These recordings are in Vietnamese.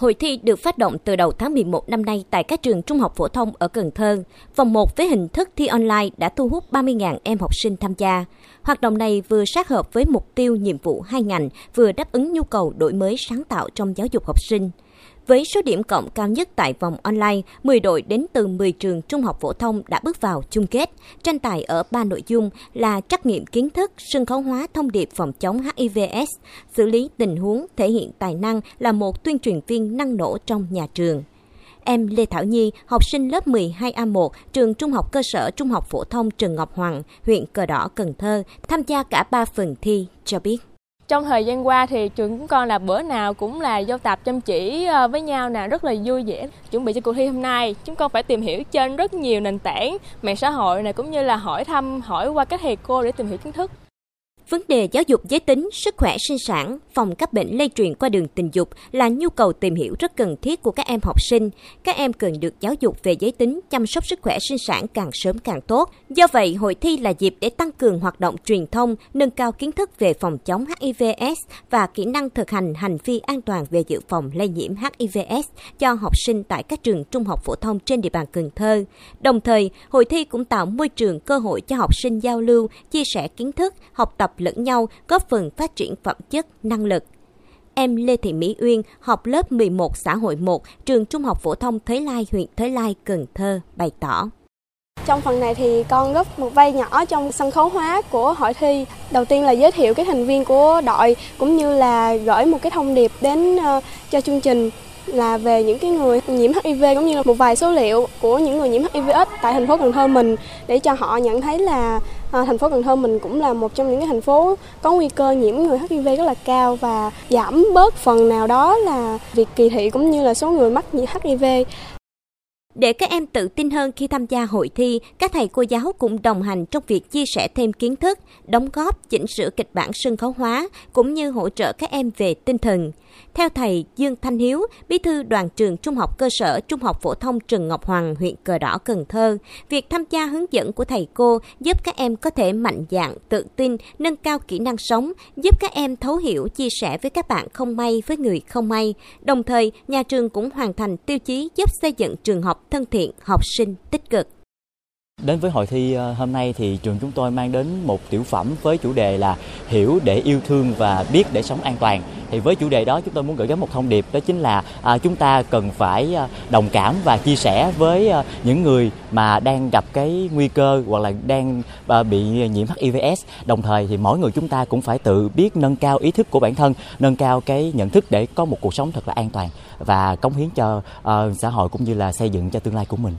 Hội thi được phát động từ đầu tháng 11 năm nay tại các trường trung học phổ thông ở Cần Thơ. Vòng 1 với hình thức thi online đã thu hút 30.000 em học sinh tham gia. Hoạt động này vừa sát hợp với mục tiêu nhiệm vụ hai ngành, vừa đáp ứng nhu cầu đổi mới sáng tạo trong giáo dục học sinh. Với số điểm cộng cao nhất tại vòng online, 10 đội đến từ 10 trường trung học phổ thông đã bước vào chung kết, tranh tài ở 3 nội dung là trắc nghiệm kiến thức, sân khấu hóa thông điệp phòng chống HIV/AIDS, xử lý tình huống, thể hiện tài năng là một tuyên truyền viên năng nổ trong nhà trường. Em Lê Thảo Nhi, học sinh lớp 12A1, trường trung học cơ sở trung học phổ thông Trần Ngọc Hoàng, huyện Cờ Đỏ, Cần Thơ, tham gia cả 3 phần thi, cho biết. Trong thời gian qua thì trường chúng con là bữa nào cũng là giao tập chăm chỉ với nhau nè, rất là vui vẻ. Chuẩn bị cho cuộc thi hôm nay, chúng con phải tìm hiểu trên rất nhiều nền tảng, mạng xã hội này cũng như là hỏi qua các thầy cô để tìm hiểu kiến thức. Vấn đề giáo dục giới tính, sức khỏe sinh sản, phòng các bệnh lây truyền qua đường tình dục là nhu cầu tìm hiểu rất cần thiết của các em học sinh. Các em cần được giáo dục về giới tính, chăm sóc sức khỏe sinh sản càng sớm càng tốt. Do vậy, hội thi là dịp để tăng cường hoạt động truyền thông, nâng cao kiến thức về phòng chống HIV/AIDS và kỹ năng thực hành hành vi an toàn về dự phòng lây nhiễm HIV/AIDS cho học sinh tại các trường trung học phổ thông trên địa bàn Cần Thơ. Đồng thời, hội thi cũng tạo môi trường cơ hội cho học sinh giao lưu, chia sẻ kiến thức, học tập lẫn nhau, góp phần phát triển phẩm chất, năng lực. Em Lê Thị Mỹ Uyên, học lớp 11 xã hội 1, trường trung học phổ thông Thới Lai, huyện Thới Lai, Cần Thơ, bày tỏ. Trong phần này thì con góp một vai nhỏ trong sân khấu hóa của hội thi. Đầu tiên là giới thiệu các thành viên của đội, cũng như là gửi một cái thông điệp đến cho chương trình là về những cái người nhiễm HIV, cũng như là một vài số liệu của những người nhiễm HIV/AIDS tại thành phố Cần Thơ mình, để cho họ nhận thấy là thành phố Cần Thơ mình cũng là một trong những cái thành phố có nguy cơ nhiễm người HIV rất là cao, và giảm bớt phần nào đó là việc kỳ thị cũng như là số người mắc HIV. Để các em tự tin hơn khi tham gia hội thi, các thầy cô giáo cũng đồng hành trong việc chia sẻ thêm kiến thức, đóng góp, chỉnh sửa kịch bản sân khấu hóa, cũng như hỗ trợ các em về tinh thần. Theo thầy Dương Thanh Hiếu, bí thư đoàn trường trung học cơ sở trung học phổ thông Trần Ngọc Hoàng, huyện Cờ Đỏ, Cần Thơ, việc tham gia hướng dẫn của thầy cô giúp các em có thể mạnh dạn, tự tin, nâng cao kỹ năng sống, giúp các em thấu hiểu, chia sẻ với các bạn không may, với người không may. Đồng thời, nhà trường cũng hoàn thành tiêu chí giúp xây dựng trường học thân thiện, học sinh tích cực. Đến với hội thi hôm nay thì trường chúng tôi mang đến một tiểu phẩm với chủ đề là hiểu để yêu thương và biết để sống an toàn. Thì với chủ đề đó chúng tôi muốn gửi gắm một thông điệp, đó chính là chúng ta cần phải đồng cảm và chia sẻ với những người mà đang gặp cái nguy cơ hoặc là đang bị nhiễm HIV/AIDS. Đồng thời thì mỗi người chúng ta cũng phải tự biết nâng cao ý thức của bản thân, nâng cao cái nhận thức để có một cuộc sống thật là an toàn và cống hiến cho xã hội cũng như là xây dựng cho tương lai của mình.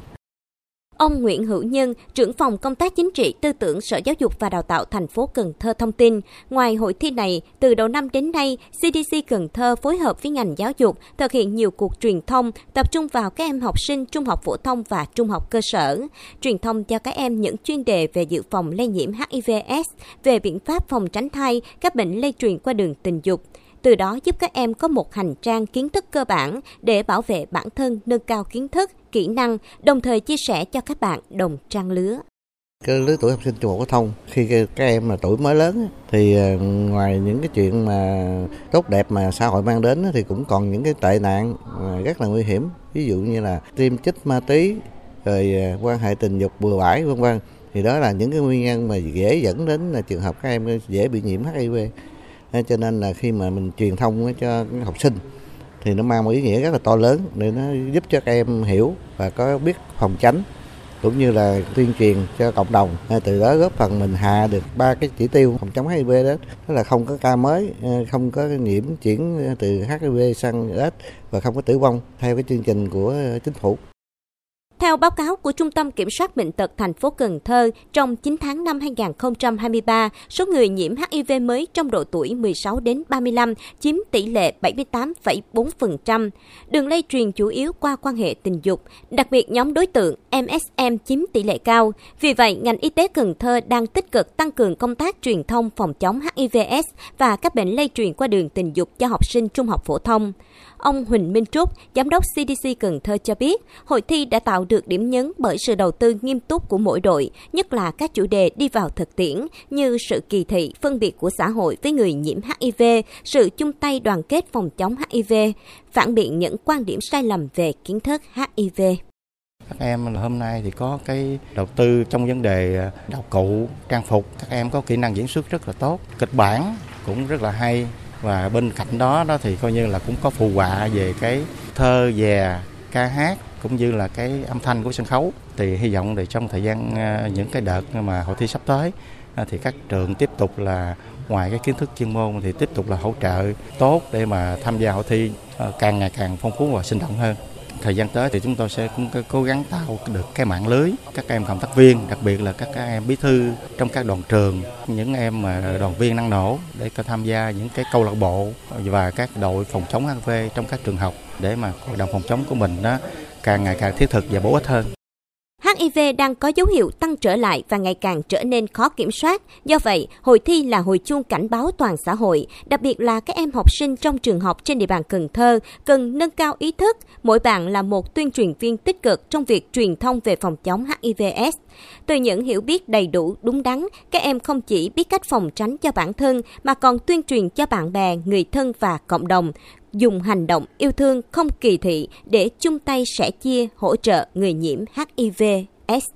Ông Nguyễn Hữu Nhân, trưởng phòng công tác chính trị tư tưởng Sở Giáo dục và Đào tạo thành phố Cần Thơ thông tin, ngoài hội thi này, từ đầu năm đến nay, CDC Cần Thơ phối hợp với ngành giáo dục thực hiện nhiều cuộc truyền thông, tập trung vào các em học sinh trung học phổ thông và trung học cơ sở, truyền thông cho các em những chuyên đề về dự phòng lây nhiễm HIV/AIDS, về biện pháp phòng tránh thai, các bệnh lây truyền qua đường tình dục. Từ đó giúp các em có một hành trang kiến thức cơ bản để bảo vệ bản thân, nâng cao kiến thức, kỹ năng, đồng thời chia sẻ cho các bạn đồng trang lứa. Cái lứa tuổi học sinh trung học phổ thông, khi các em là tuổi mới lớn thì ngoài những cái chuyện mà tốt đẹp mà xã hội mang đến thì cũng còn những cái tệ nạn rất là nguy hiểm. Ví dụ như là tiêm chích ma túy, rồi quan hệ tình dục bừa bãi v.v. Thì đó là những cái nguyên nhân mà dễ dẫn đến là trường hợp các em dễ bị nhiễm HIV. Cho nên là khi mà mình truyền thông cho học sinh thì nó mang một ý nghĩa rất là to lớn để nó giúp cho các em hiểu và có biết phòng tránh, cũng như là tuyên truyền cho cộng đồng. Từ đó góp phần mình hạ được 3 cái chỉ tiêu phòng chống HIV đó, tức là không có ca mới, không có nhiễm chuyển từ HIV sang AIDS và không có tử vong theo cái chương trình của chính phủ. Theo báo cáo của Trung tâm Kiểm soát Bệnh tật thành phố Cần Thơ, trong 9 tháng năm 2023, số người nhiễm HIV mới trong độ tuổi 16 đến 35 chiếm tỷ lệ 78,4%. Đường lây truyền chủ yếu qua quan hệ tình dục, đặc biệt nhóm đối tượng MSM chiếm tỷ lệ cao. Vì vậy, ngành y tế Cần Thơ đang tích cực tăng cường công tác truyền thông phòng chống HIV/AIDS và các bệnh lây truyền qua đường tình dục cho học sinh trung học phổ thông. Ông Huỳnh Minh Trúc, Giám đốc CDC Cần Thơ cho biết, hội thi đã tạo được điểm nhấn bởi sự đầu tư nghiêm túc của mỗi đội, nhất là các chủ đề đi vào thực tiễn như sự kỳ thị, phân biệt của xã hội với người nhiễm HIV, sự chung tay đoàn kết phòng chống HIV, phản biện những quan điểm sai lầm về kiến thức HIV. Các em hôm nay thì có cái đầu tư trong vấn đề đạo cụ, trang phục. Các em có kỹ năng diễn xuất rất là tốt, kịch bản cũng rất là hay. Và bên cạnh đó thì coi như là cũng có phụ họa về cái thơ về ca hát cũng như là cái âm thanh của sân khấu. Thì hy vọng để trong thời gian những cái đợt mà hội thi sắp tới thì các trường tiếp tục là ngoài cái kiến thức chuyên môn thì tiếp tục là hỗ trợ tốt để mà tham gia hội thi càng ngày càng phong phú và sinh động hơn. Thời gian tới thì chúng tôi sẽ cũng cố gắng tạo được cái mạng lưới các em cộng tác viên, đặc biệt là các em bí thư trong các đoàn trường, những em mà đoàn viên năng nổ để tham gia những cái câu lạc bộ và các đội phòng chống HIV trong các trường học để mà hoạt động phòng chống của mình đó càng ngày càng thiết thực và bổ ích hơn. HIV đang có dấu hiệu tăng trở lại và ngày càng trở nên khó kiểm soát. Do vậy, hội thi là hồi chuông cảnh báo toàn xã hội, đặc biệt là các em học sinh trong trường học trên địa bàn Cần Thơ cần nâng cao ý thức. Mỗi bạn là một tuyên truyền viên tích cực trong việc truyền thông về phòng chống HIV/AIDS. Từ những hiểu biết đầy đủ, đúng đắn, các em không chỉ biết cách phòng tránh cho bản thân mà còn tuyên truyền cho bạn bè, người thân và cộng đồng. Dùng hành động yêu thương không kỳ thị để chung tay sẻ chia hỗ trợ người nhiễm HIV/AIDS.